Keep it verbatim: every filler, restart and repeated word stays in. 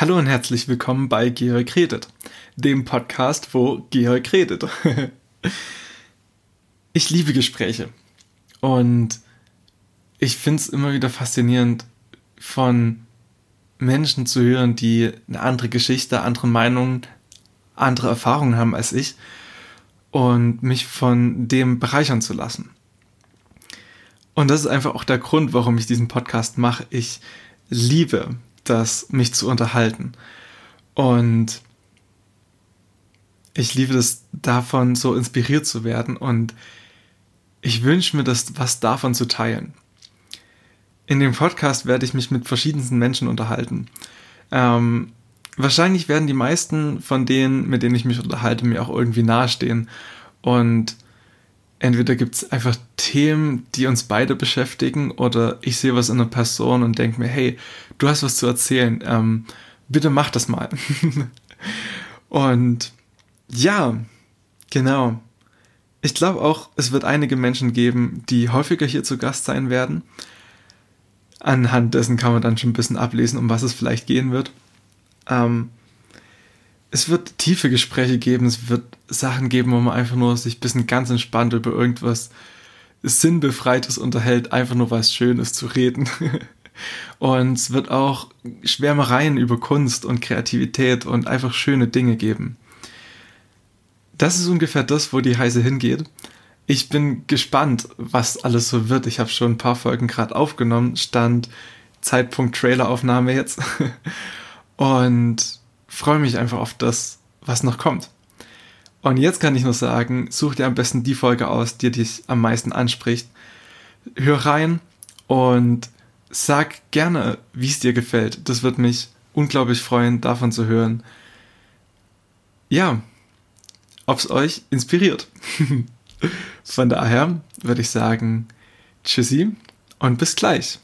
Hallo und herzlich willkommen bei Georg Redet, dem Podcast, wo Georg redet. Ich liebe Gespräche und ich finde es immer wieder faszinierend, von Menschen zu hören, die eine andere Geschichte, andere Meinungen, andere Erfahrungen haben als ich und mich von dem bereichern zu lassen. Und das ist einfach auch der Grund, warum ich diesen Podcast mache. Ich liebe das, mich zu unterhalten. Und ich liebe das, davon so inspiriert zu werden, und ich wünsche mir, das, was davon zu teilen. In dem Podcast werde ich mich mit verschiedensten Menschen unterhalten. Ähm, wahrscheinlich werden die meisten von denen, mit denen ich mich unterhalte, mir auch irgendwie nahestehen. Und entweder gibt es einfach Themen, die uns beide beschäftigen, oder ich sehe was in einer Person und denke mir, hey, du hast was zu erzählen, ähm, bitte mach das mal. Und ja, genau. Ich glaube auch, es wird einige Menschen geben, die häufiger hier zu Gast sein werden. Anhand dessen kann man dann schon ein bisschen ablesen, um was es vielleicht gehen wird. Ähm, es wird tiefe Gespräche geben, es wird Sachen geben, wo man einfach nur sich ein bisschen ganz entspannt über irgendwas Sinnbefreites unterhält, einfach nur weil es schön ist zu reden. Und es wird auch Schwärmereien über Kunst und Kreativität und einfach schöne Dinge geben. Das ist ungefähr das, wo die Heise hingeht. Ich bin gespannt, was alles so wird. Ich habe schon ein paar Folgen gerade aufgenommen, Stand Zeitpunkt Traileraufnahme jetzt. Und freue mich einfach auf das, was noch kommt. Und jetzt kann ich nur sagen, such dir am besten die Folge aus, die dich am meisten anspricht. Hör rein und sag gerne, wie es dir gefällt. Das wird mich unglaublich freuen, davon zu hören. Ja, ob es euch inspiriert. Von daher würde ich sagen, tschüssi und bis gleich.